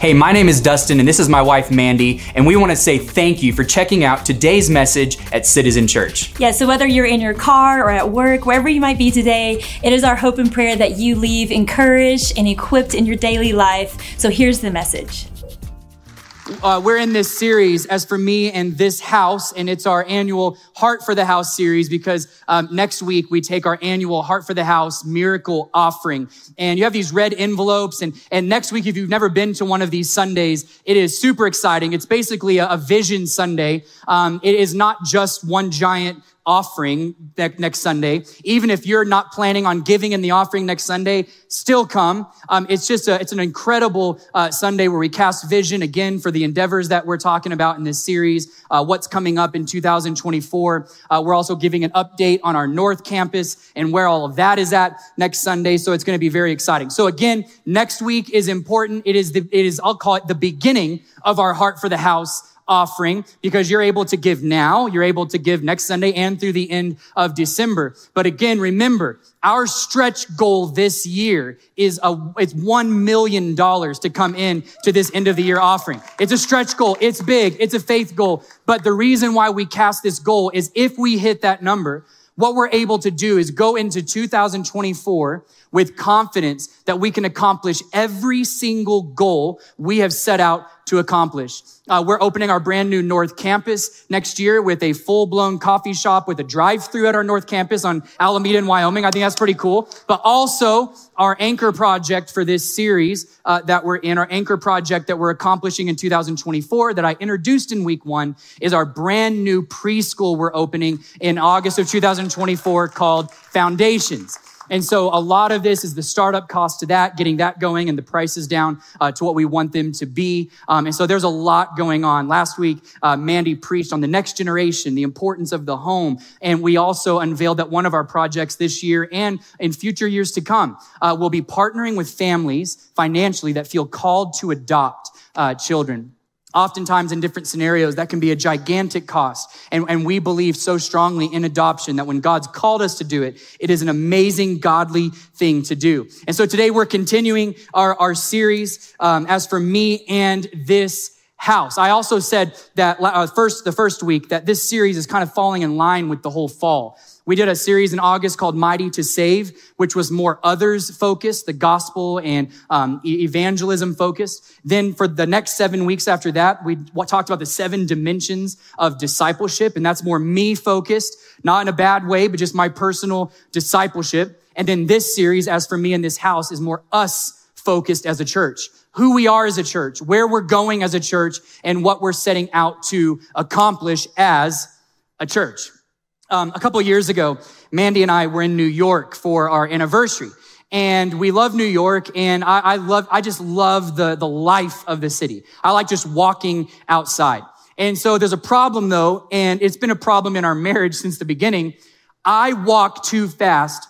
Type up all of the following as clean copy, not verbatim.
Hey, my name is Dustin, and this is my wife, Mandy, and we want to say thank you for checking out today's message at Citizen Church. Yeah, so whether you're in your car or at work, wherever you might be today, it is our hope and prayer that you leave encouraged and equipped in your daily life. So here's the message. We're in this series, As For Me and This House, and it's our annual Heart for the House series because next week we take our annual Heart for the House miracle offering. And you have these red envelopes, and next week, if you've never been to one of these Sundays, it is super exciting. It's basically a vision Sunday. It is not just one giant offering next Sunday. Even if you're not planning on giving in the offering next Sunday, still come. It's an incredible Sunday where we cast vision again for the endeavors that we're talking about in this series, what's coming up in 2024. We're also giving an update on our North Campus and where all of that is at next Sunday. So it's going to be very exciting. So again, next week is important. It is I'll call it the beginning of our Heart for the House offering, because you're able to give now, you're able to give next Sunday and through the end of December. But again, remember, our stretch goal this year is it's $1 million to come in to this end of the year offering. It's a stretch goal. It's big. It's a faith goal. But the reason why we cast this goal is if we hit that number, what we're able to do is go into 2024 with confidence that we can accomplish every single goal we have set out to accomplish. We're opening our brand new North Campus next year with a full-blown coffee shop with a drive-through at our North Campus on Alameda in Wyoming. I think that's pretty cool. But also our anchor project for this series that we're in, our anchor project that we're accomplishing in 2024 that I introduced in week one is our brand new preschool we're opening in August of 2024 called Foundations. And so a lot of this is the startup cost to that, getting that going and the prices down to what we want them to be. And so there's a lot going on. Last week, Mandy preached on the next generation, the importance of the home. And we also unveiled that one of our projects this year and in future years to come, we'll be partnering with families financially that feel called to adopt children. Oftentimes in different scenarios, that can be a gigantic cost. And we believe so strongly in adoption that when God's called us to do it, it is an amazing, godly thing to do. And so today we're continuing our series, As For Me and This House. I also said that the first week that this series is kind of falling in line with the whole fall. We did a series in August called Mighty to Save, which was more others focused, the gospel and evangelism focused. Then for the next 7 weeks after that, we talked about the 7 dimensions of discipleship, and that's more me focused, not in a bad way, but just my personal discipleship. And then this series, As For Me and This House, is more us focused as a church. Who we are as a church, where we're going as a church, and what we're setting out to accomplish as a church. A couple years ago, Mandy and I were in New York for our anniversary. And we love New York, and I just love the life of the city. I like just walking outside. And so there's a problem though, and it's been a problem in our marriage since the beginning. I walk too fast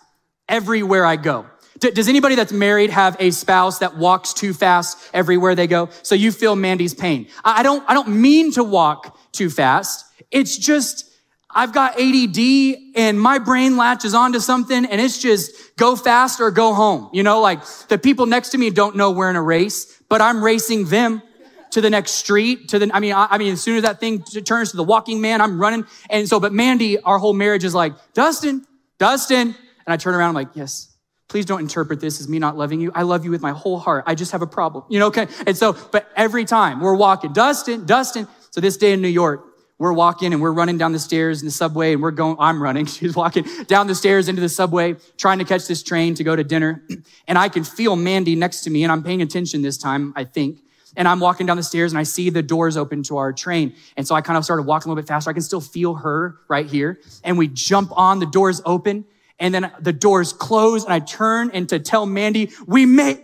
everywhere I go. Does anybody that's married have a spouse that walks too fast everywhere they go? So you feel Mandy's pain. I don't mean to walk too fast. It's just, I've got ADD and my brain latches onto something and it's just go fast or go home. You know, like the people next to me don't know we're in a race, but I'm racing them to the next street, I mean, as soon as that thing turns to the walking man, I'm running. And so, but Mandy, our whole marriage is like, Dustin. And I turn around, I'm like, yes. Please don't interpret this as me not loving you. I love you with my whole heart. I just have a problem, you know, okay? And so, but every time we're walking, Dustin. So this day in New York, we're walking and we're running down the stairs in the subway and I'm running. She's walking down the stairs into the subway, trying to catch this train to go to dinner. And I can feel Mandy next to me and I'm paying attention this time, I think. And I'm walking down the stairs and I see the doors open to our train. And so I kind of started walking a little bit faster. I can still feel her right here. And we jump on, the doors open. And then the doors close and I turn and to tell Mandy, we made,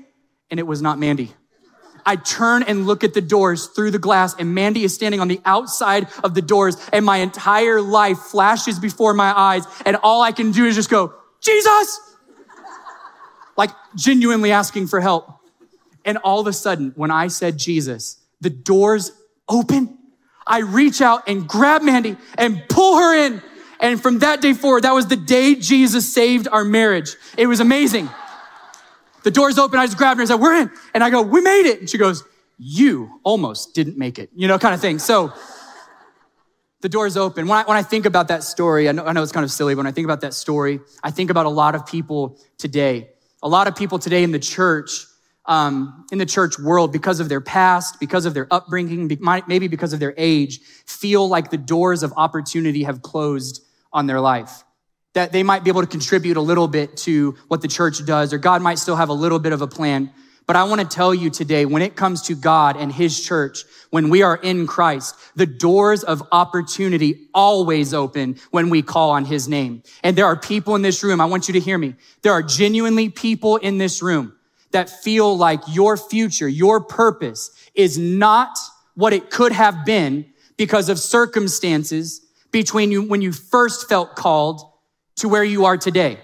and it was not Mandy. I turn and look at the doors through the glass and Mandy is standing on the outside of the doors and my entire life flashes before my eyes and all I can do is just go, Jesus, like genuinely asking for help. And all of a sudden, when I said Jesus, the doors open. I reach out and grab Mandy and pull her in. And from that day forward, that was the day Jesus saved our marriage. It was amazing. The doors open. I just grabbed her and said, we're in. And I go, we made it. And she goes, you almost didn't make it, you know, kind of thing. So the door's open. When I think about that story, I know it's kind of silly, but when I think about that story, I think about a lot of people today. A lot of people today in the church world, because of their past, because of their upbringing, maybe because of their age, feel like the doors of opportunity have closed on their life. That they might be able to contribute a little bit to what the church does, or God might still have a little bit of a plan. But I want to tell you today, when it comes to God and his church, when we are in Christ, the doors of opportunity always open when we call on his name. And there are people in this room, I want you to hear me. There are genuinely people in this room that feel like your future, your purpose is not what it could have been because of circumstances between you when you first felt called to where you are today.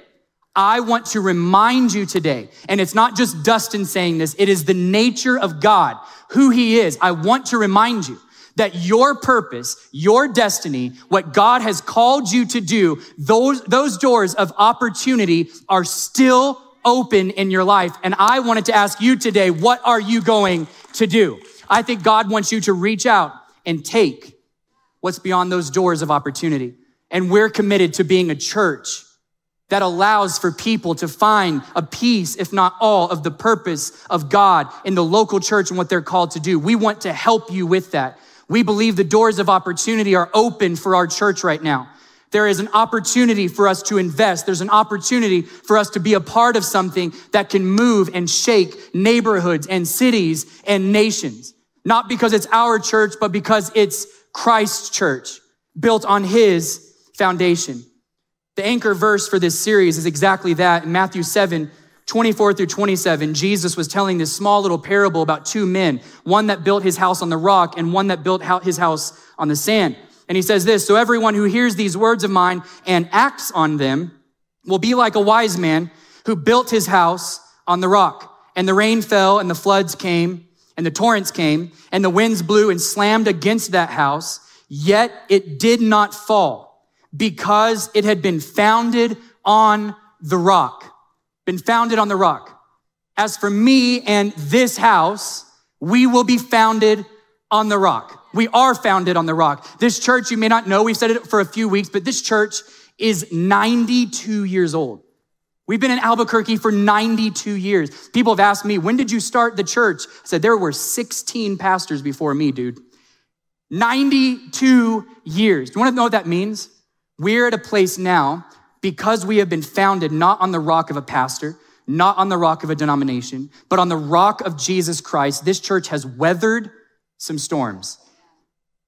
I want to remind you today, and it's not just Dustin saying this, it is the nature of God, who he is. I want to remind you that your purpose, your destiny, what God has called you to do, those doors of opportunity are still open in your life. And I wanted to ask you today, what are you going to do? I think God wants you to reach out and take what's beyond those doors of opportunity. And we're committed to being a church that allows for people to find a piece, if not all, of the purpose of God in the local church and what they're called to do. We want to help you with that. We believe the doors of opportunity are open for our church right now. There is an opportunity for us to invest. There's an opportunity for us to be a part of something that can move and shake neighborhoods and cities and nations. Not because it's our church, but because it's Christ's church built on his foundation. The anchor verse for this series is exactly that. In Matthew 7, 24 through 27, Jesus was telling this small little parable about two men, one that built his house on the rock and one that built his house on the sand. And he says this, so everyone who hears these words of mine and acts on them will be like a wise man who built his house on the rock. And the rain fell and the floods came and the torrents came and the winds blew and slammed against that house, yet it did not fall, because it had been founded on the rock. Been founded on the rock. As for me and this house, we will be founded on the rock. We are founded on the rock. This church, you may not know, we've said it for a few weeks, but this church is 92 years old. We've been in Albuquerque for 92 years. People have asked me, when did you start the church? I said, there were 16 pastors before me, dude. 92 years. Do you want to know what that means? We're at a place now because we have been founded not on the rock of a pastor, not on the rock of a denomination, but on the rock of Jesus Christ. This church has weathered some storms.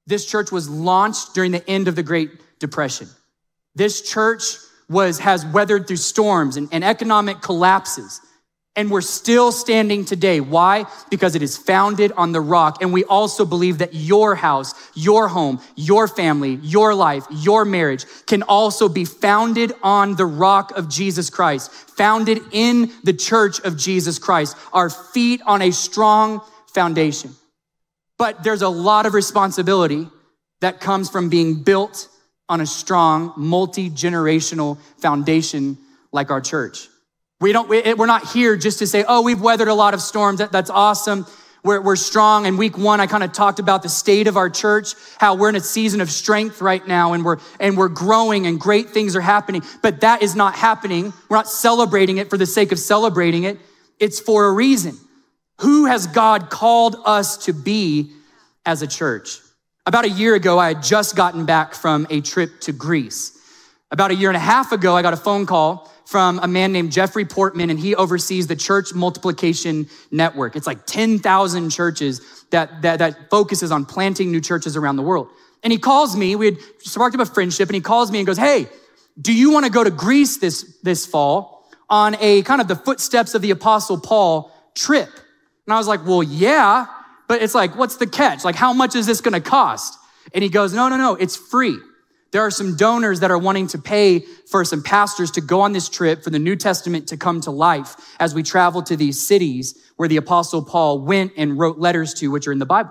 This church was launched during the end of the Great Depression. This church has weathered through storms and economic collapses. And we're still standing today. Why? Because it is founded on the rock. And we also believe that your house, your home, your family, your life, your marriage can also be founded on the rock of Jesus Christ, founded in the church of Jesus Christ, our feet on a strong foundation. But there's a lot of responsibility that comes from being built on a strong, multi-generational foundation like our church. We're not here just to say, oh, we've weathered a lot of storms. That's awesome. We're strong. And week one, I kind of talked about the state of our church, how we're in a season of strength right now and we're growing and great things are happening, but that is not happening. We're not celebrating it for the sake of celebrating it. It's for a reason. Who has God called us to be as a church? About a year ago, I had just gotten back from a trip to Greece. About a year and a half ago, I got a phone call from a man named Jeffrey Portman, and he oversees the Church Multiplication Network. It's like 10,000 churches that focuses on planting new churches around the world. And he calls me, we had sparked up a friendship, and he calls me and goes, hey, do you want to go to Greece this fall on a kind of the footsteps of the Apostle Paul trip? And I was like, well, yeah, but it's like, what's the catch? Like, how much is this going to cost? And he goes, no, it's free. There are some donors that are wanting to pay for some pastors to go on this trip for the New Testament to come to life as we travel to these cities where the Apostle Paul went and wrote letters to, which are in the Bible.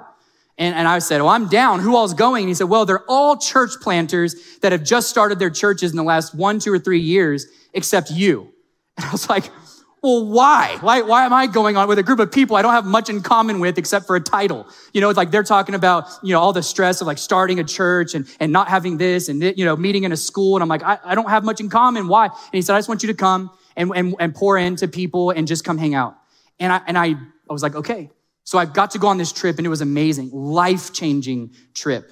And I said, well, I'm down. Who all's going? And he said, well, they're all church planters that have just started their churches in the last 1, 2, or 3 years, except you. And I was like, well, why? Why am I going on with a group of people I don't have much in common with except for a title? You know, it's like they're talking about, you know, all the stress of like starting a church and not having this and, you know, meeting in a school. And I'm like, I don't have much in common. Why? And he said, I just want you to come and pour into people and just come hang out. And I was like, okay. So I got to go on this trip and it was amazing, life-changing trip.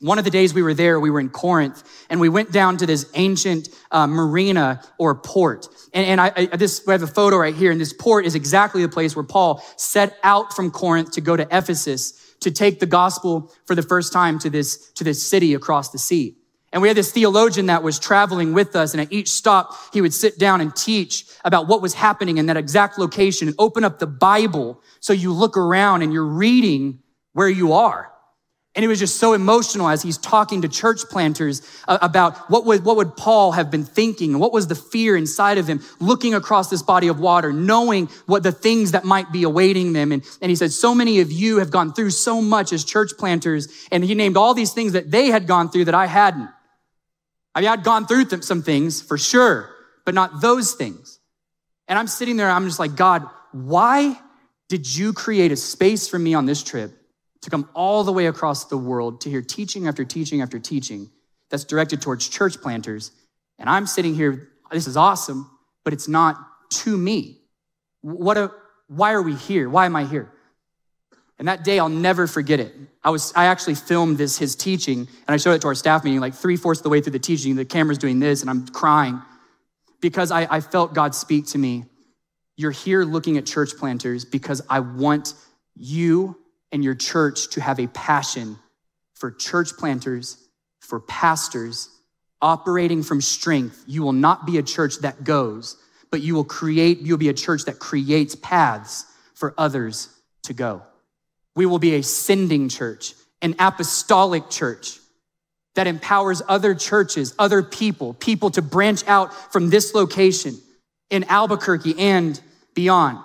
One of the days we were there, we were in Corinth and we went down to this ancient marina or port. And we have a photo right here, and this port is exactly the place where Paul set out from Corinth to go to Ephesus to take the gospel for the first time to this city across the sea. And we had this theologian that was traveling with us, and at each stop, he would sit down and teach about what was happening in that exact location and open up the Bible so you look around and you're reading where you are. And it was just so emotional as he's talking to church planters about what would Paul have been thinking, and what was the fear inside of him, looking across this body of water, knowing what the things that might be awaiting them. And he said, so many of you have gone through so much as church planters. And he named all these things that they had gone through that I hadn't. I mean, I'd gone through some things for sure, but not those things. And I'm sitting there, I'm just like, God, why did you create a space for me on this trip to come all the way across the world to hear teaching after teaching after teaching that's directed towards church planters? And I'm sitting here, this is awesome, but it's not to me. Why are we here? Why am I here? And that day, I'll never forget it. I actually filmed his teaching, and I showed it to our staff meeting, like 3/4 of the way through the teaching, the camera's doing this, and I'm crying because I felt God speak to me. You're here looking at church planters because I want you and your church to have a passion for church planters, for pastors, operating from strength. You will not be a church that goes, but you'll be a church that creates paths for others to go. We will be a sending church, an apostolic church that empowers other churches, other people to branch out from this location in Albuquerque and beyond.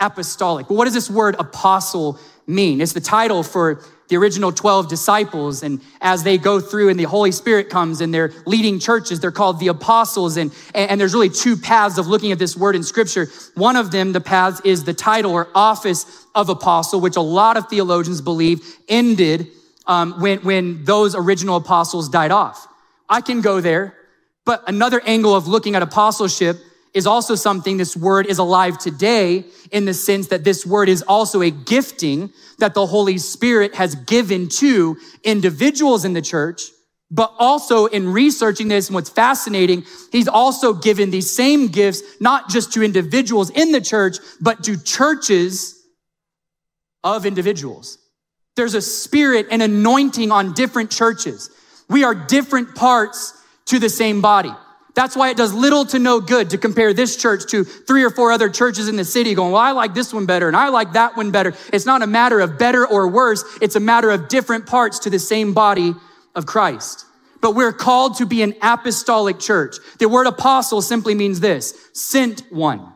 Apostolic. But what does this word apostle mean? It's the title for the original 12 disciples. And as they go through and the Holy Spirit comes and they're leading churches, they're called the apostles. And there's really two paths of looking at this word in scripture. One of them, the path, is the title or office of apostle, which a lot of theologians believe ended when those original apostles died off. I can go there, but another angle of looking at apostleship is also something, this word is alive today in the sense that this word is also a gifting that the Holy Spirit has given to individuals in the church, but also in researching this, and what's fascinating, he's also given these same gifts, not just to individuals in the church, but to churches of individuals. There's a spirit and anointing on different churches. We are different parts to the same body. That's why it does little to no good to compare this church to 3 or 4 other churches in the city going, well, I like this one better and I like that one better. It's not a matter of better or worse. It's a matter of different parts to the same body of Christ. But we're called to be an apostolic church. The word apostle simply means this, sent one.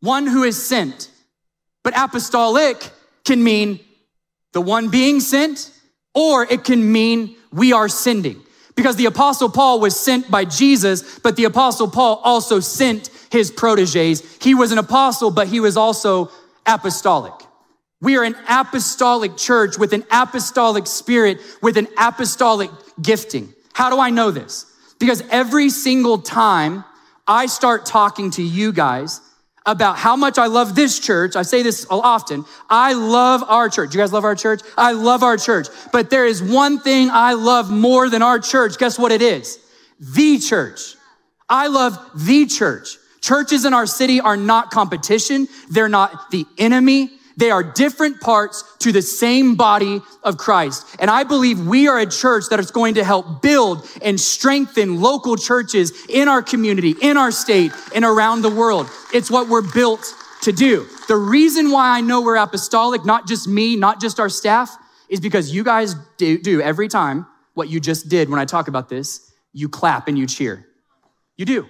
One who is sent. But apostolic can mean the one being sent, or it can mean we are sending. Because the Apostle Paul was sent by Jesus, but the Apostle Paul also sent his proteges. He was an apostle, but he was also apostolic. We are an apostolic church with an apostolic spirit, with an apostolic gifting. How do I know this? Because every single time I start talking to you guys about how much I love this church. I say this often. I love our church. You guys love our church? I love our church. But there is one thing I love more than our church. Guess what it is? The church. I love the church. Churches in our city are not competition. They're not the enemy. They are different parts to the same body of Christ. And I believe we are a church that is going to help build and strengthen local churches in our community, in our state, and around the world. It's what we're built to do. The reason why I know we're apostolic, not just me, not just our staff, is because you guys do every time what you just did when I talk about this. You clap and you cheer. You do.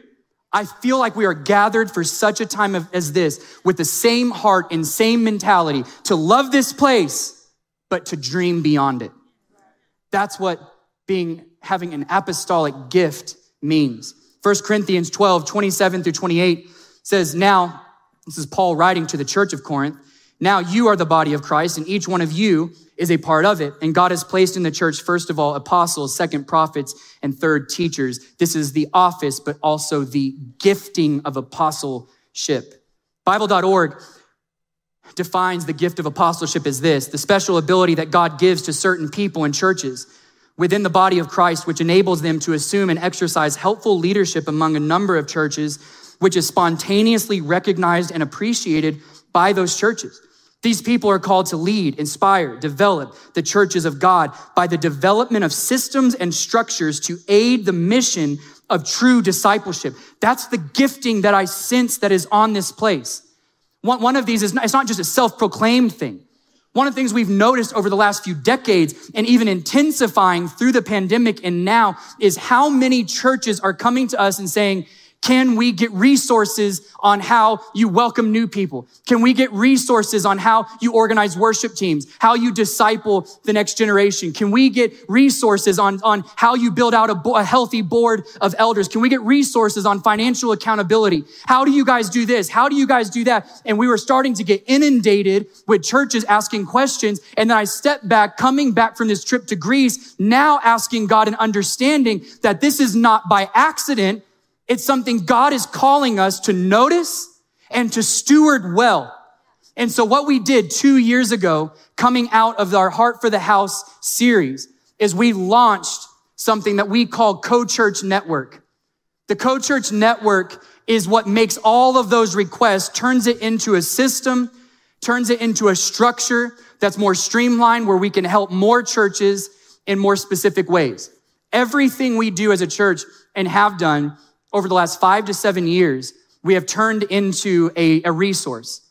I feel like we are gathered for such a time as this with the same heart and same mentality to love this place, but to dream beyond it. That's what having an apostolic gift means. First Corinthians 12, 27 through 28 says, now This is Paul writing to the church of Corinth. Now you are the body of Christ, and each one of you is a part of it. And God has placed in the church, first of all, apostles, second prophets, and third teachers. This is the office, but also the gifting of apostleship. Bible.org defines the gift of apostleship as this: the special ability that God gives to certain people and churches within the body of Christ, which enables them to assume and exercise helpful leadership among a number of churches, which is spontaneously recognized and appreciated by those churches. These people are called to lead, inspire, develop the churches of God by the development of systems and structures to aid the mission of true discipleship. That's the gifting that I sense that is on this place. One of these is, it's not just a self-proclaimed thing. One of the things we've noticed over the last few decades, and even intensifying through the pandemic and now, is how many churches are coming to us and saying, can we get resources on how you welcome new people? Can we get resources on how you organize worship teams? How you disciple the next generation? Can we get resources on how you build out a healthy board of elders? Can we get resources on financial accountability? How do you guys do this? How do you guys do that? And we were starting to get inundated with churches asking questions. And then I stepped back, coming back from this trip to Greece, now asking God and understanding that this is not by accident. It's something God is calling us to notice and to steward well. And so what we did 2 years ago, coming out of our Heart for the House series, is we launched something that we call Co-Church Network. The Co-Church Network is what makes all of those requests, turns it into a system, turns it into a structure that's more streamlined, where we can help more churches in more specific ways. Everything we do as a church, and have done over the last 5 to 7 years, we have turned into a resource.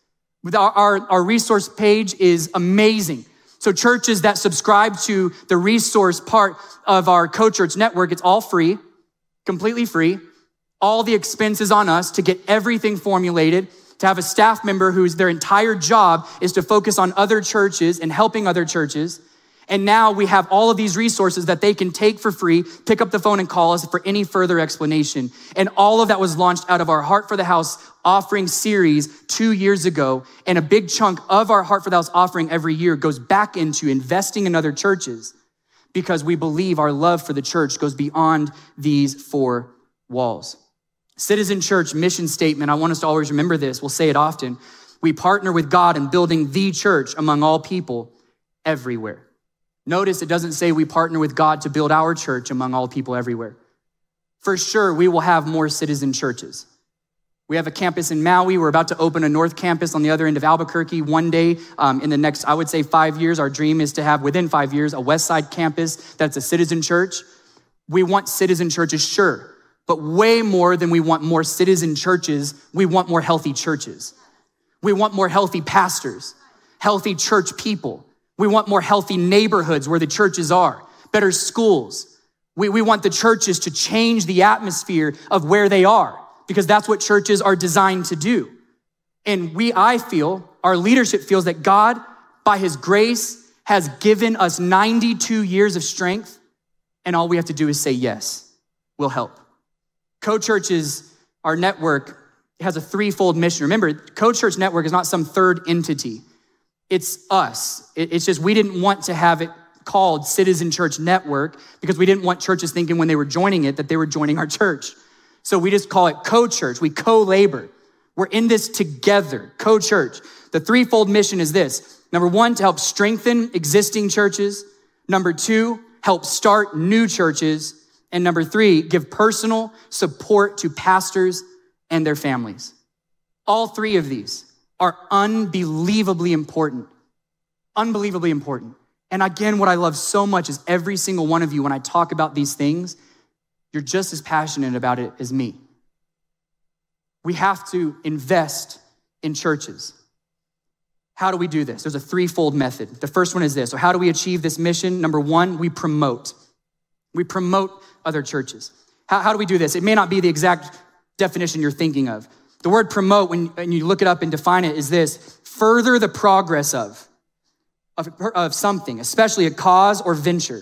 With our resource page is amazing. So churches that subscribe to the resource part of our Co-Church Network, it's all free, completely free. All the expenses on us to get everything formulated, to have a staff member whose their entire job is to focus on other churches and helping other churches. And now we have all of these resources that they can take for free, pick up the phone and call us for any further explanation. And all of that was launched out of our Heart for the House offering series 2 years ago. And a big chunk of our Heart for the House offering every year goes back into investing in other churches, because we believe our love for the church goes beyond these four walls. Citizen Church mission statement, I want us to always remember this. We'll say it often. We partner with God in building the church among all people everywhere. Notice it doesn't say we partner with God to build our church among all people everywhere. For sure, we will have more citizen churches. We have a campus in Maui. We're about to open a North Campus on the other end of Albuquerque one day. In the next, I would say 5 years, our dream is to have within 5 years, a West Side campus that's a citizen church. We want citizen churches, sure, but way more than we want more citizen churches. We want more healthy churches. We want more healthy pastors, healthy church people. We want more healthy neighborhoods where the churches are, better schools. We want the churches to change the atmosphere of where they are, because that's what churches are designed to do. And I feel, our leadership feels that God, by his grace, has given us 92 years of strength, and all we have to do is say yes, we'll help. Co-Churches, our network, has a threefold mission. Remember, Co-Church Network is not some third entity. It's us. It's just, we didn't want to have it called Citizen Church Network because we didn't want churches thinking when they were joining it that they were joining our church. So we just call it Co-Church. We co-labor. We're in this together, Co-Church. The threefold mission is this. Number one, to help strengthen existing churches. Number two, help start new churches. And number three, give personal support to pastors and their families. All three of these are unbelievably important. Unbelievably important. And again, what I love so much is every single one of you, when I talk about these things, you're just as passionate about it as me. We have to invest in churches. How do we do this? There's a threefold method. The first one is this. So how do we achieve this mission? Number one, we promote. We promote other churches. How do we do this? It may not be the exact definition you're thinking of. The word promote, when you look it up and define it, is this: further the progress of something, especially a cause or venture,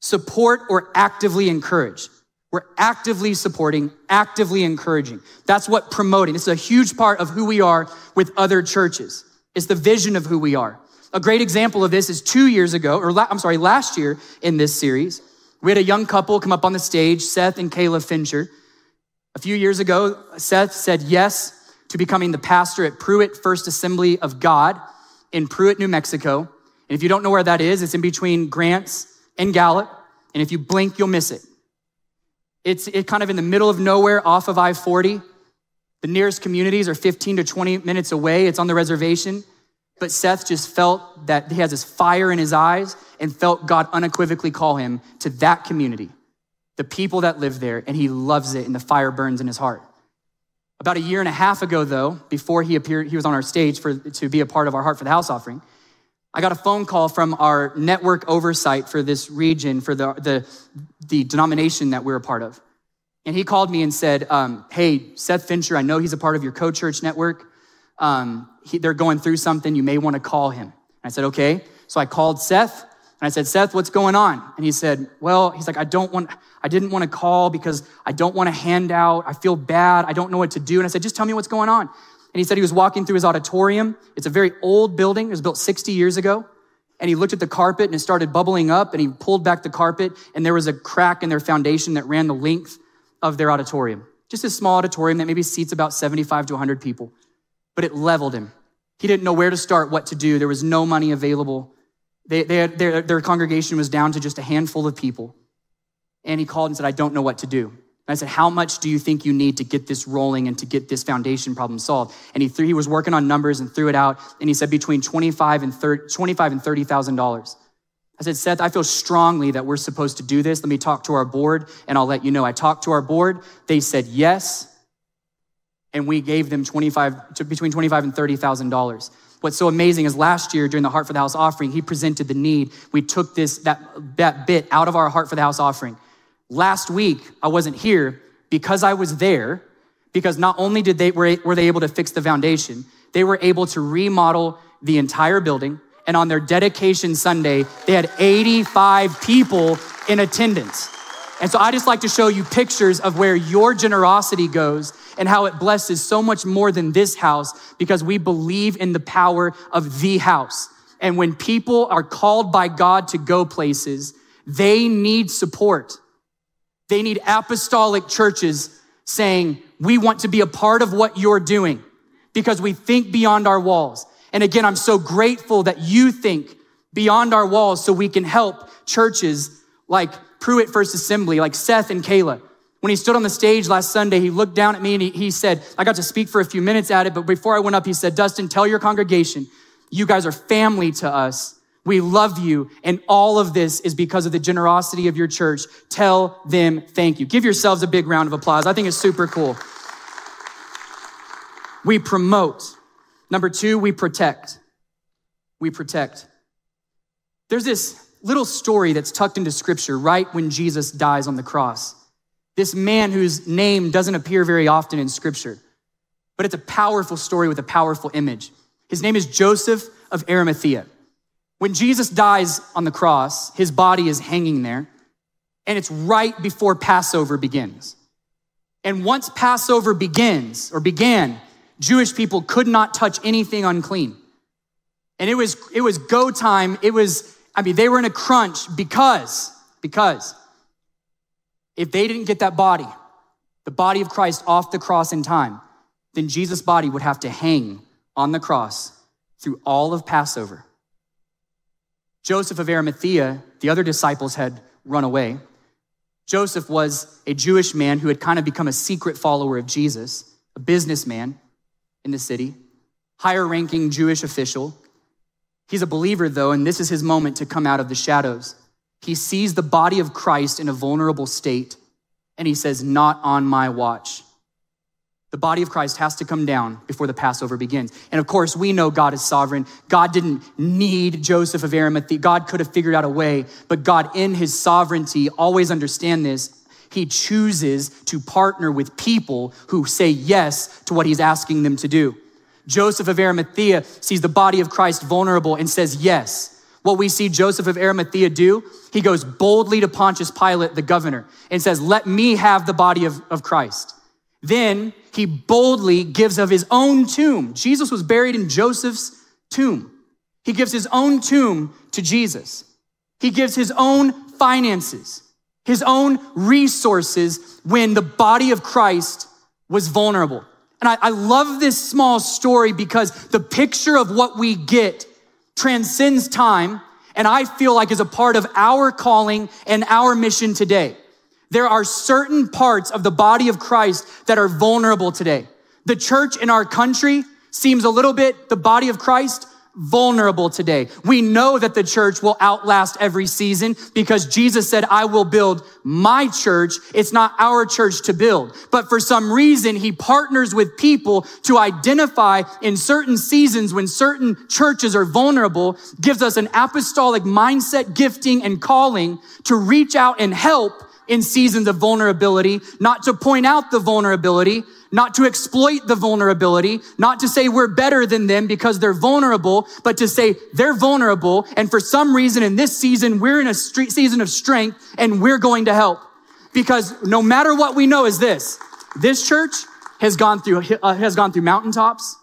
support or actively encourage. We're actively supporting, actively encouraging. That's what promoting. It's a huge part of who we are with other churches. It's the vision of who we are. A great example of this is 2 years ago, or last year in this series, we had a young couple come up on the stage, Seth and Kayla Fincher. A few years ago, Seth said yes to becoming the pastor at Pruitt First Assembly of God in Pruitt, New Mexico. And if you don't know where that is, it's in between Grants and Gallup. And if you blink, you'll miss it. It's kind of in the middle of nowhere off of I-40. The nearest communities are 15 to 20 minutes away. It's on the reservation. But Seth just felt that he has this fire in his eyes and felt God unequivocally call him to that community, the people that live there, and he loves it, and the fire burns in his heart. About a year and a half ago, though, before he appeared, he was on our stage to be a part of our Heart for the House offering, I got a phone call from our network oversight for this region, for the denomination that we're a part of. And he called me and said, hey, Seth Fincher, I know he's a part of your Co-Church Network. They're going through something. You may want to call him. And I said, okay. So I called Seth. And I said, Seth, what's going on? And he said, well, he's like, I didn't want to call because I don't want a handout. I feel bad. I don't know what to do. And I said, just tell me what's going on. And he said he was walking through his auditorium. It's a very old building. It was built 60 years ago. And he looked at the carpet and it started bubbling up, and he pulled back the carpet, and there was a crack in their foundation that ran the length of their auditorium. Just a small auditorium that maybe seats about 75 to 100 people, but it leveled him. He didn't know where to start, what to do. There was no money available. Their congregation was down to just a handful of people. And he called and said, I don't know what to do. And I said, how much do you think you need to get this rolling and to get this foundation problem solved? And he was working on numbers and threw it out. And he said between $25,000 and $30,000. I said, Seth, I feel strongly that we're supposed to do this. Let me talk to our board and I'll let you know. I talked to our board. They said yes. And we gave them between $25,000 and $30,000. What's so amazing is last year during the Heart for the House offering, he presented the need. We took that bit out of our Heart for the House offering. Last week, I wasn't here because I was there, because not only were they able to fix the foundation, they were able to remodel the entire building. And on their dedication Sunday, they had 85 people in attendance. And so I just like to show you pictures of where your generosity goes and how it blesses so much more than this house, because we believe in the power of the house. And when people are called by God to go places, they need support. They need apostolic churches saying, we want to be a part of what you're doing because we think beyond our walls. And again, I'm so grateful that you think beyond our walls so we can help churches like Pruitt First Assembly, like Seth and Kayla. When he stood on the stage last Sunday, he looked down at me and he said, I got to speak for a few minutes at it, but before I went up, he said, Dustin, tell your congregation, you guys are family to us. We love you. And all of this is because of the generosity of your church. Tell them thank you. Give yourselves a big round of applause. I think it's super cool. We promote. Number two, we protect. We protect. There's this little story that's tucked into scripture right when Jesus dies on the cross. This man whose name doesn't appear very often in scripture, but it's a powerful story with a powerful image. His name is Joseph of Arimathea. When Jesus dies on the cross, his body is hanging there, and it's right before Passover begins. And once Passover began, Jewish people could not touch anything unclean. And it was go time. They were in a crunch because if they didn't get that body, the body of Christ off the cross in time, then Jesus' body would have to hang on the cross through all of Passover. Joseph of Arimathea, the other disciples had run away. Joseph was a Jewish man who had kind of become a secret follower of Jesus, a businessman in the city, higher-ranking Jewish official. He's a believer, though, and this is his moment to come out of the shadows. He sees the body of Christ in a vulnerable state, and he says, not on my watch. The body of Christ has to come down before the Passover begins. And of course, we know God is sovereign. God didn't need Joseph of Arimathea. God could have figured out a way, but God in his sovereignty, always understand this, he chooses to partner with people who say yes to what he's asking them to do. Joseph of Arimathea sees the body of Christ vulnerable and says yes. what we see Joseph of Arimathea do, he goes boldly to Pontius Pilate, the governor, and says, let me have the body of Christ. Then he boldly gives of his own tomb. Jesus was buried in Joseph's tomb. He gives his own tomb to Jesus. He gives his own finances, his own resources when the body of Christ was vulnerable. And I love this small story because the picture of what we get transcends time, and I feel like is a part of our calling and our mission today. There are certain parts of the body of Christ that are vulnerable today. The church in our country seems a little bit, the body of Christ, vulnerable today. We know that the church will outlast every season because Jesus said, I will build my church. It's not our church to build. But for some reason, he partners with people to identify in certain seasons when certain churches are vulnerable, gives us an apostolic mindset, gifting, and calling to reach out and help in seasons of vulnerability, not to point out the vulnerability, not to exploit the vulnerability, not to say we're better than them because they're vulnerable, but to say they're vulnerable. And for some reason in this season, we're in a season of strength and we're going to help. Because no matter what we know is this church has gone through mountaintops,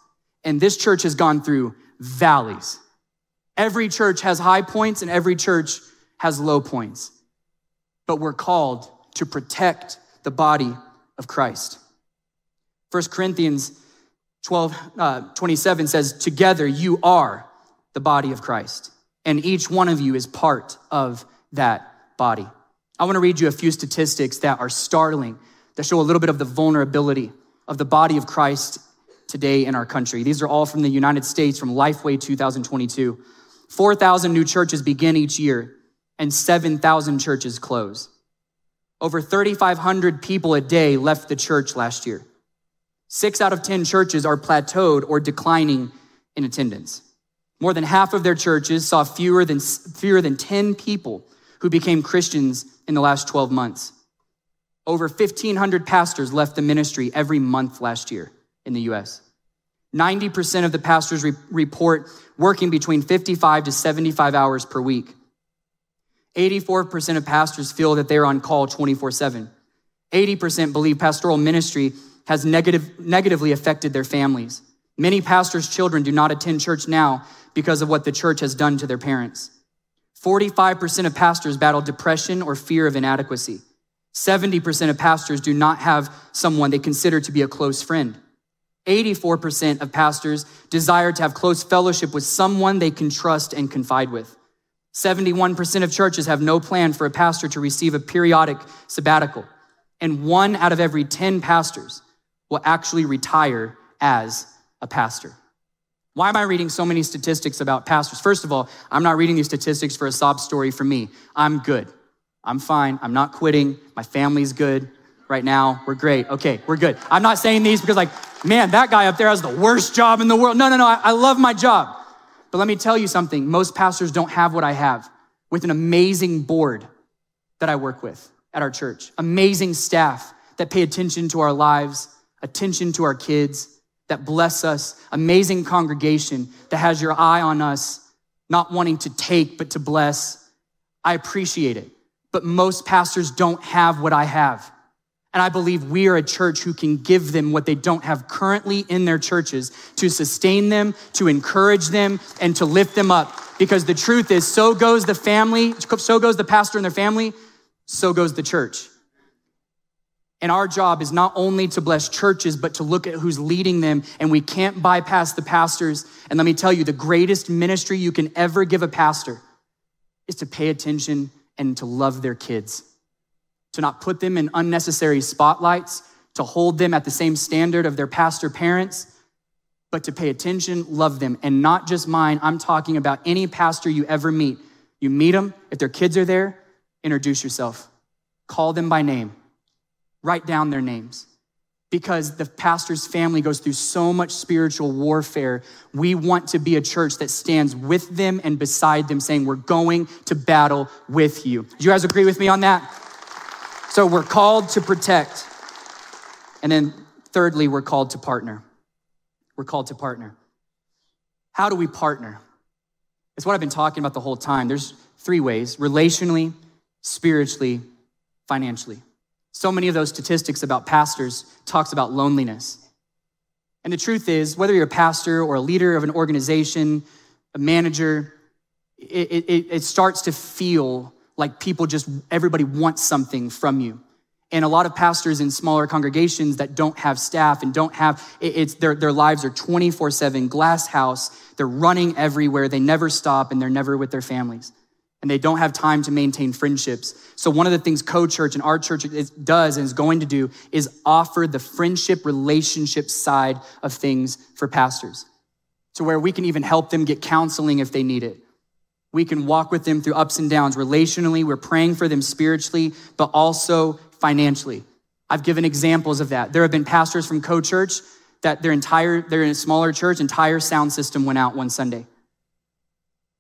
and this church has gone through valleys. Every church has high points and every church has low points. But we're called to protect the body of Christ. First Corinthians 12, 27 says, together you are the body of Christ, and each one of you is part of that body. I wanna read you a few statistics that are startling, that show a little bit of the vulnerability of the body of Christ today in our country. These are all from the United States, from Lifeway 2022. 4,000 new churches begin each year, and 7,000 churches close. Over 3,500 people a day left the church last year. 6 out of 10 churches are plateaued or declining in attendance. More than half of their churches saw fewer than 10 people who became Christians in the last 12 months. Over 1,500 pastors left the ministry every month last year in the US. 90% of the pastors report working between 55 to 75 hours per week. 84% of pastors feel that they're on call 24/7. 80% believe pastoral ministry has negatively affected their families. Many pastors' children do not attend church now because of what the church has done to their parents. 45% of pastors battle depression or fear of inadequacy. 70% of pastors do not have someone they consider to be a close friend. 84% of pastors desire to have close fellowship with someone they can trust and confide with. 71% of churches have no plan for a pastor to receive a periodic sabbatical, and 1 out of every 10 pastors will actually retire as a pastor. Why am I reading so many statistics about pastors? First of all, I'm not reading these statistics for a sob story for me. I'm good. I'm fine. I'm not quitting. My family's good right now. We're great. Okay, we're good. I'm not saying these because like, man, that guy up there has the worst job in the world. No, I love my job. But let me tell you something. Most pastors don't have what I have with an amazing board that I work with at our church. Amazing staff that pay attention to our lives, attention to our kids, that bless us. Amazing congregation that has your eye on us, not wanting to take, but to bless. I appreciate it. But most pastors don't have what I have. And I believe we are a church who can give them what they don't have currently in their churches to sustain them, to encourage them, and to lift them up. Because the truth is, so goes the family, so goes the pastor and their family, so goes the church. And our job is not only to bless churches, but to look at who's leading them. And we can't bypass the pastors. And let me tell you, the greatest ministry you can ever give a pastor is to pay attention and to love their kids. To not put them in unnecessary spotlights, to hold them at the same standard of their pastor parents, but to pay attention, love them. And not just mine, I'm talking about any pastor you ever meet. You meet them, if their kids are there, introduce yourself. Call them by name. Write down their names. Because the pastor's family goes through so much spiritual warfare. We want to be a church that stands with them and beside them saying, we're going to battle with you. Do you guys agree with me on that? So we're called to protect. And then thirdly, we're called to partner. We're called to partner. How do we partner? It's what I've been talking about the whole time. There's three ways: relationally, spiritually, financially. So many of those statistics about pastors talks about loneliness. And the truth is, whether you're a pastor or a leader of an organization, a manager, it starts to feel like everybody wants something from you. And a lot of pastors in smaller congregations that don't have staff and don't have, their lives are 24/7 glass house. They're running everywhere. They never stop and they're never with their families. And they don't have time to maintain friendships. So one of the things Co-Church and our church does and is going to do is offer the friendship relationship side of things for pastors, to where we can even help them get counseling if they need it. We can walk with them through ups and downs. Relationally, we're praying for them spiritually, but also financially. I've given examples of that. There have been pastors from Co-Church that they're in a smaller church, entire sound system went out one Sunday.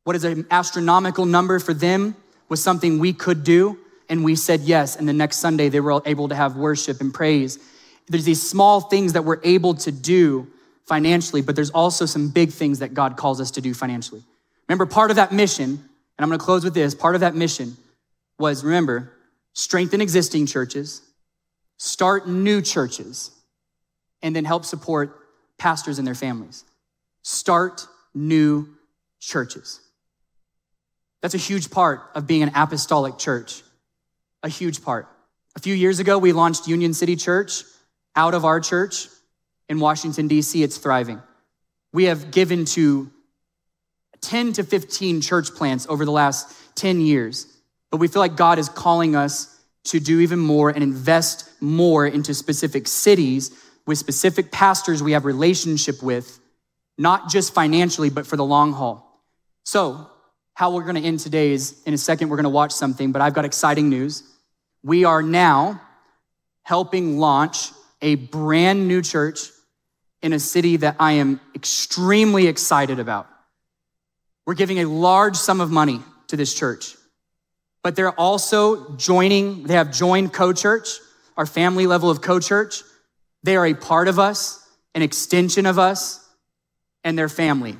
What is an astronomical number for them was something we could do, and we said yes, and the next Sunday they were able to have worship and praise. There's these small things that we're able to do financially, but there's also some big things that God calls us to do financially. Remember, part of that mission, and I'm gonna close with this, part of that mission was, remember, strengthen existing churches, start new churches, and then help support pastors and their families. Start new churches. That's a huge part of being an apostolic church, a huge part. A few years ago, we launched Union City Church out of our church in Washington, D.C. It's thriving. We have given to 10 to 15 church plants over the last 10 years, but we feel like God is calling us to do even more and invest more into specific cities with specific pastors we have relationship with, not just financially, but for the long haul. So how we're gonna end today is, in a second, we're gonna watch something, but I've got exciting news. We are now helping launch a brand new church in a city that I am extremely excited about. We're giving a large sum of money to this church, but they're also they have joined Co-Church, our family level of Co-Church. They are a part of us, an extension of us, and their family.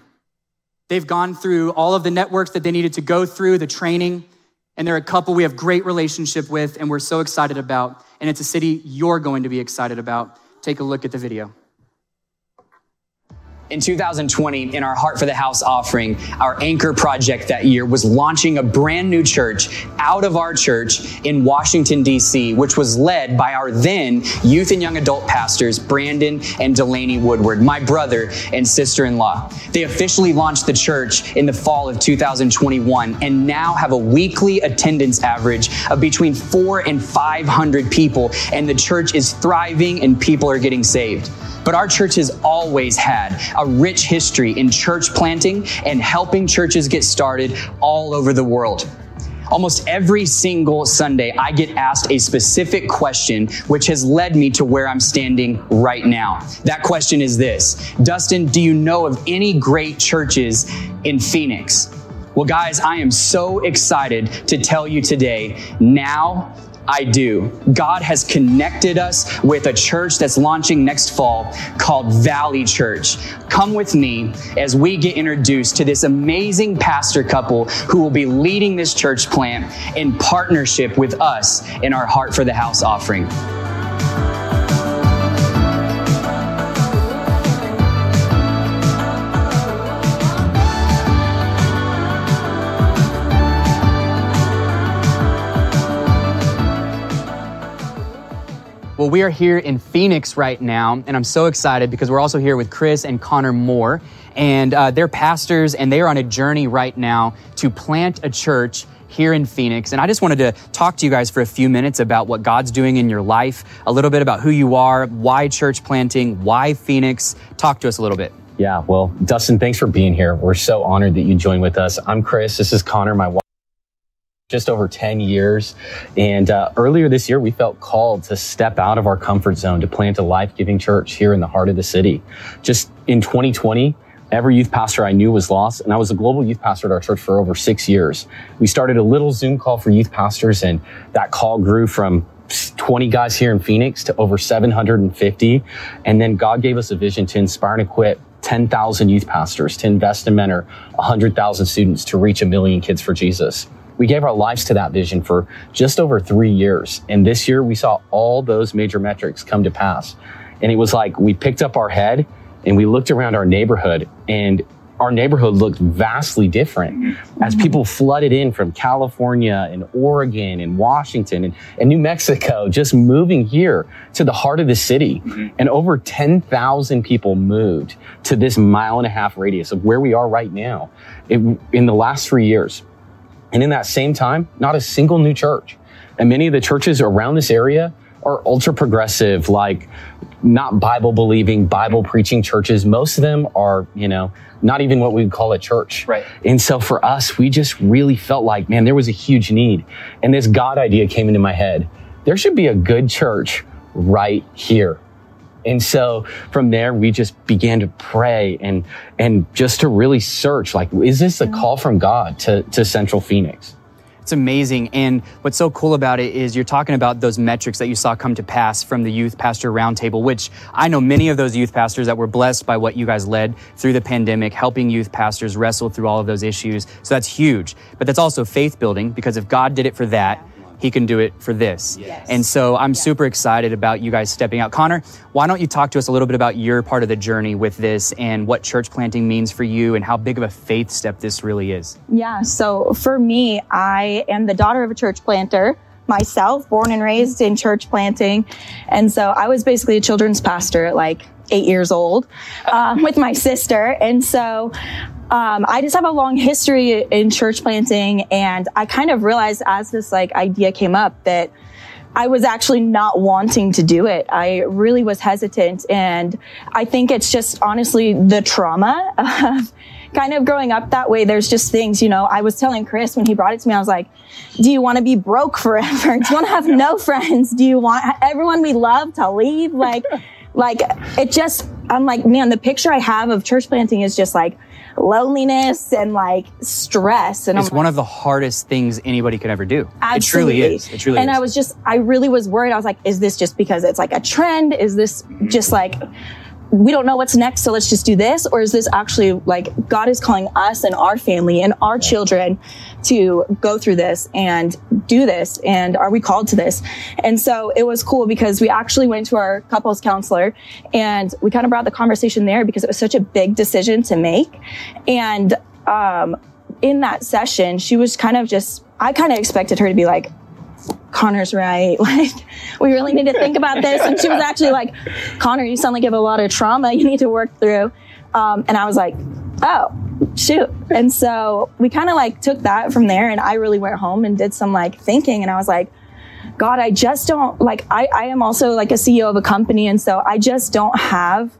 They've gone through all of the networks that they needed to go through, the training, and they're a couple we have great relationship with and we're so excited about, and it's a city you're going to be excited about. Take a look at the video. In 2020, in our Heart for the House offering, our anchor project that year was launching a brand new church out of our church in Washington, D.C., which was led by our then youth and young adult pastors, Brandon and Delaney Woodward, my brother and sister-in-law. They officially launched the church in the fall of 2021 and now have a weekly attendance average of between 400 and 500 people, and the church is thriving and people are getting saved. But our church has always had a rich history in church planting and helping churches get started all over the world. Almost every single Sunday, I get asked a specific question, which has led me to where I'm standing right now. That question is this: Dustin, do you know of any great churches in Phoenix? Well, guys, I am so excited to tell you today, now I do. God has connected us with a church that's launching next fall called Valley Church. Come with me as we get introduced to this amazing pastor couple who will be leading this church plant in partnership with us in our Heart for the House offering. Well, we are here in Phoenix right now, and I'm so excited because we're also here with Chris and Connor Moore, and they're pastors, and they are on a journey right now to plant a church here in Phoenix. And I just wanted to talk to you guys for a few minutes about what God's doing in your life, a little bit about who you are, why church planting, why Phoenix. Talk to us a little bit. Yeah, well, Dustin, thanks for being here. We're so honored that you joined with us. I'm Chris. This is Connor, my wife. Just over 10 years. And earlier this year, we felt called to step out of our comfort zone to plant a life-giving church here in the heart of the city. Just in 2020, every youth pastor I knew was lost, and I was a global youth pastor at our church for over 6 years. We started a little Zoom call for youth pastors, and that call grew from 20 guys here in Phoenix to over 750. And then God gave us a vision to inspire and equip 10,000 youth pastors to invest and mentor 100,000 students to reach 1 million kids for Jesus. We gave our lives to that vision for just over 3 years. And this year we saw all those major metrics come to pass. And it was like we picked up our head and we looked around our neighborhood, and our neighborhood looked vastly different as people flooded in from California and Oregon and Washington and New Mexico, just moving here to the heart of the city. Mm-hmm. And over 10,000 people moved to this 1.5 mile radius of where we are right now in the last 3 years. And in that same time, not a single new church. And many of the churches around this area are ultra progressive, like not Bible believing, Bible preaching churches. Most of them are, not even what we'd call a church. Right. And so for us, we just really felt like, man, there was a huge need. And this God idea came into my head. There should be a good church right here. And so from there, we just began to pray and just to really search, like, is this a call from God to Central Phoenix? It's amazing. And what's so cool about it is you're talking about those metrics that you saw come to pass from the Youth Pastor Roundtable, which I know many of those youth pastors that were blessed by what you guys led through the pandemic, helping youth pastors wrestle through all of those issues. So that's huge. But that's also faith building, because if God did it for that, He can do it for this. Yes. And so I'm super excited about you guys stepping out. Connor, why don't you talk to us a little bit about your part of the journey with this and what church planting means for you and how big of a faith step this really is? Yeah, so for me, I am the daughter of a church planter myself, born and raised in church planting. And so I was basically a children's pastor at like 8 years old with my sister. And so I just have a long history in church planting, and I kind of realized as this like idea came up that I was actually not wanting to do it. I really was hesitant, and I think it's just honestly the trauma of kind of growing up that way. There's just things, I was telling Chris when he brought it to me, I was like, do you want to be broke forever? Do you want to have no friends? Do you want everyone we love to leave? Like it just, I'm like, man, the picture I have of church planting is just like loneliness and like stress. And it's one of the hardest things anybody could ever do. Absolutely. It truly is. And I really was worried. I was like, is this just because it's like a trend? Is this just like, we don't know what's next, so let's just do this? Or is this actually like God is calling us and our family and our children to go through this and do this? And are we called to this? And so it was cool because we actually went to our couples counselor and we kind of brought the conversation there because it was such a big decision to make. And in that session, she was kind of just, I kind of expected her to be like, Connor's right. Like, we really need to think about this. And she was actually like, Connor, you sound like you have a lot of trauma you need to work through. And I was like, oh, shoot. And so we kind of like took that from there. And I really went home and did some like thinking. And I was like, God, I just don't like, I am also like a CEO of a company. And so I just don't have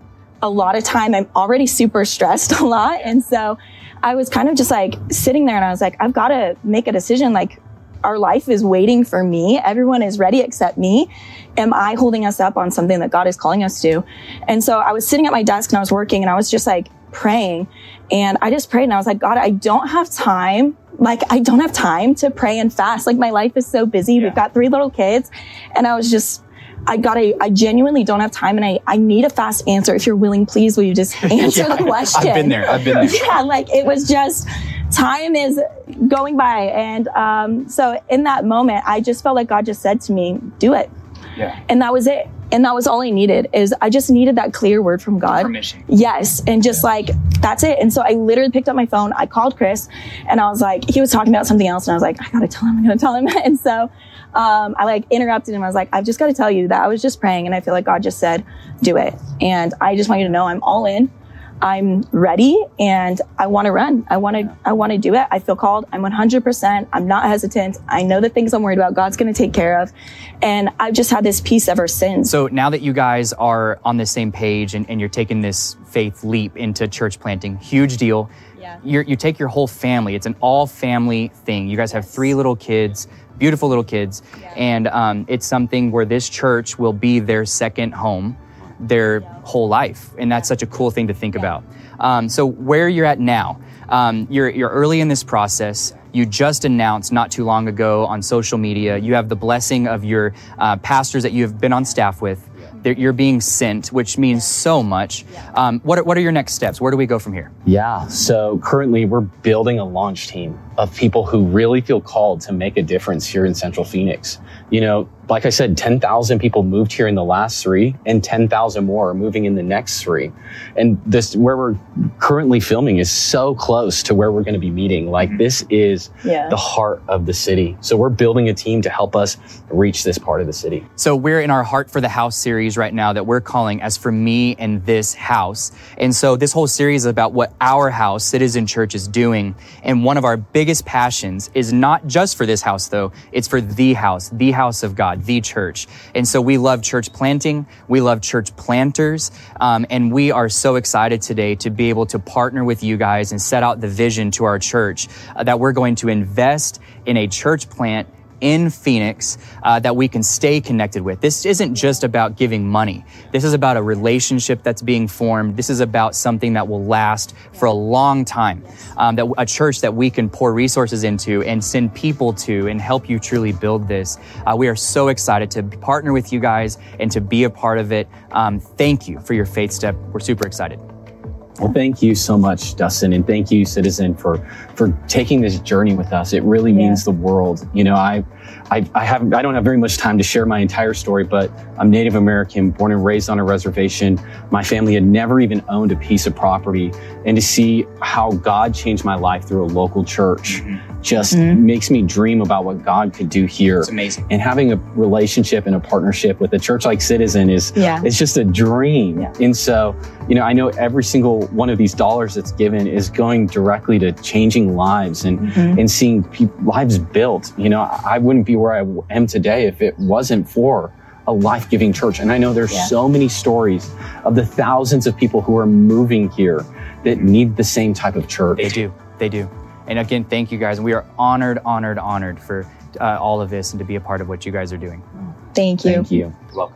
a lot of time. I'm already super stressed a lot. And so I was kind of just like sitting there and I was like, I've got to make a decision. Like, our life is waiting for me. Everyone is ready except me. Am I holding us up on something that God is calling us to? And so I was sitting at my desk and I was working and I was just like praying. And I just prayed and I was like, God, I don't have time. Like, I don't have time to pray and fast. Like, my life is so busy. Yeah. We've got 3 little kids. And I was just, I genuinely don't have time. And I need a fast answer. If you're willing, please, will you just answer the question? I've been there. Yeah, like it was just... time is going by. And so in that moment, I just felt like God just said to me, do it. Yeah. And that was it. And that was all I needed is I just needed that clear word from God. Permission. Yes. And just like, that's it. And so I literally picked up my phone. I called Chris and I was like, he was talking about something else. And I was like, I got to tell him, I'm going to tell him. And so I like interrupted him. I was like, I've just got to tell you that I was just praying. And I feel like God just said, do it. And I just want you to know I'm all in. I'm ready and I want to run. I want to do it. I feel called. I'm 100%. I'm not hesitant. I know the things I'm worried about, God's going to take care of. And I've just had this peace ever since. So now that you guys are on the same page and you're taking this faith leap into church planting, huge deal. Yeah. You take your whole family. It's an all family thing. You guys have 3 little kids. Beautiful little kids. Yeah. And it's something where this church will be their second home, their whole life. And that's such a cool thing to think about. So where you're at now, you're early in this process. You just announced not too long ago on social media, you have the blessing of your pastors that you have been on staff with. that you're being sent, which means so much. What are your next steps? Where do we go from here? Yeah, so currently we're building a launch team of people who really feel called to make a difference here in Central Phoenix. You know, like I said, 10,000 people moved here in the last three, and 10,000 more are moving in the next three. And this, where we're currently filming, is so close to where we're going to be meeting. Like, this is the heart of the city. So we're building a team to help us reach this part of the city. So we're in our Heart for the House series right now that we're calling As For Me and This House. And so this whole series is about what our house, Citizen Church, is doing. And one of our biggest passions is not just for this house, though. It's for the house of God, the church. And so we love church planting. We love church planters. And we are so excited today to be able to partner with you guys and set out the vision to our church that we're going to invest in a church plant in Phoenix that we can stay connected with. This isn't just about giving money. This is about a relationship that's being formed. This is about something that will last for a long time, that a church that we can pour resources into and send people to and help you truly build this. We are so excited to partner with you guys and to be a part of it. Thank you for your faith step. We're super excited. Well, thank you so much, Dustin, and thank you, Citizen, for taking this journey with us. It really means the world. You know, I don't have very much time to share my entire story, but I'm Native American, born and raised on a reservation. My family had never even owned a piece of property, and to see how God changed my life through a local church just makes me dream about what God could do here. It's amazing. And having a relationship and a partnership with a church like Citizen is it's just a dream. Yeah. And so, you know, I know every single one of these dollars that's given is going directly to changing lives and seeing lives built. You know, I wouldn't be where I am today if it wasn't for a life-giving church. And I know there's so many stories of the thousands of people who are moving here that need the same type of church. They do. They do. And again, thank you guys. And we are honored for all of this and to be a part of what you guys are doing. Thank you. Thank you. You're welcome.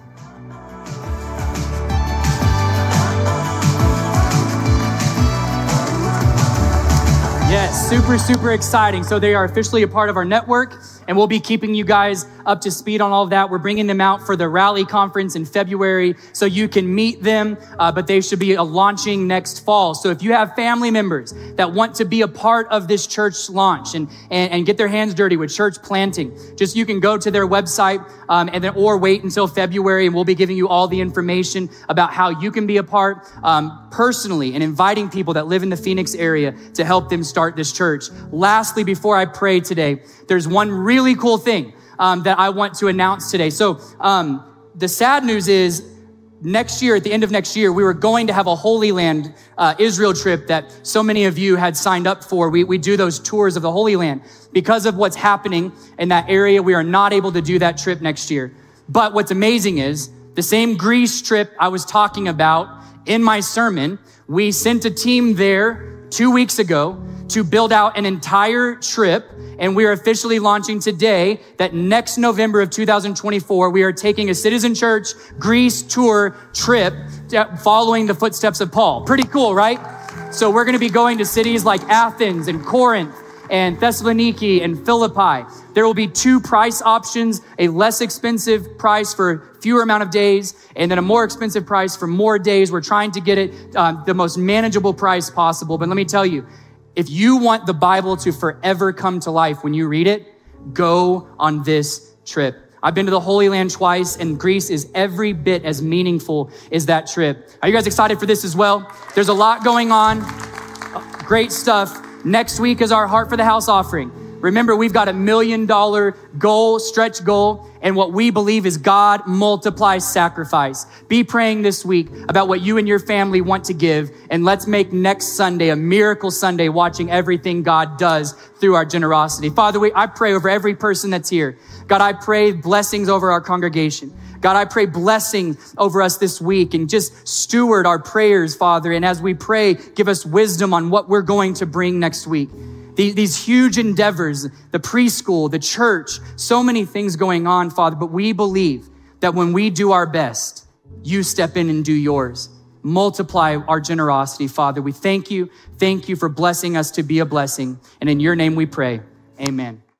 Yes, super exciting. So they are officially a part of our network, and we'll be keeping you guys up to speed on all of that. We're bringing them out for the Rally Conference in February so you can meet them, but they should be launching next fall. So if you have family members that want to be a part of this church launch and get their hands dirty with church planting, just you can go to their website and then, or wait until February, and we'll be giving you all the information about how you can be a part personally and inviting people that live in the Phoenix area to help them start this church. Lastly, before I pray today, there's one really cool thing that I want to announce today. So the sad news is next year, at the end of next year, we were going to have a Holy Land Israel trip that so many of you had signed up for. We do those tours of the Holy Land. Because of what's happening in that area, we are not able to do that trip next year. But what's amazing is the same Greece trip I was talking about in my sermon, we sent a team there 2 weeks ago to build out an entire trip. And we are officially launching today that next November of 2024, we are taking a Citizen Church Greece tour trip following the footsteps of Paul. Pretty cool, right? So we're going to be going to cities like Athens and Corinth and Thessaloniki and Philippi. There will be two price options, a less expensive price for fewer amount of days, and then a more expensive price for more days. We're trying to get it the most manageable price possible. But let me tell you, if you want the Bible to forever come to life when you read it, go on this trip. I've been to the Holy Land twice, and Greece is every bit as meaningful as that trip. Are you guys excited for this as well? There's a lot going on. Great stuff. Next week is our Heart for the House offering. Remember, we've got $1 million goal, stretch goal, and what we believe is God multiplies sacrifice. Be praying this week about what you and your family want to give, and let's make next Sunday a miracle Sunday, watching everything God does through our generosity. Father, I pray over every person that's here. God, I pray blessings over our congregation. God, I pray blessing over us this week, and just steward our prayers, Father. And as we pray, give us wisdom on what we're going to bring next week. These huge endeavors, the preschool, the church, so many things going on, Father. But we believe that when we do our best, you step in and do yours. Multiply our generosity, Father. We thank you. Thank you for blessing us to be a blessing. And in your name we pray. Amen.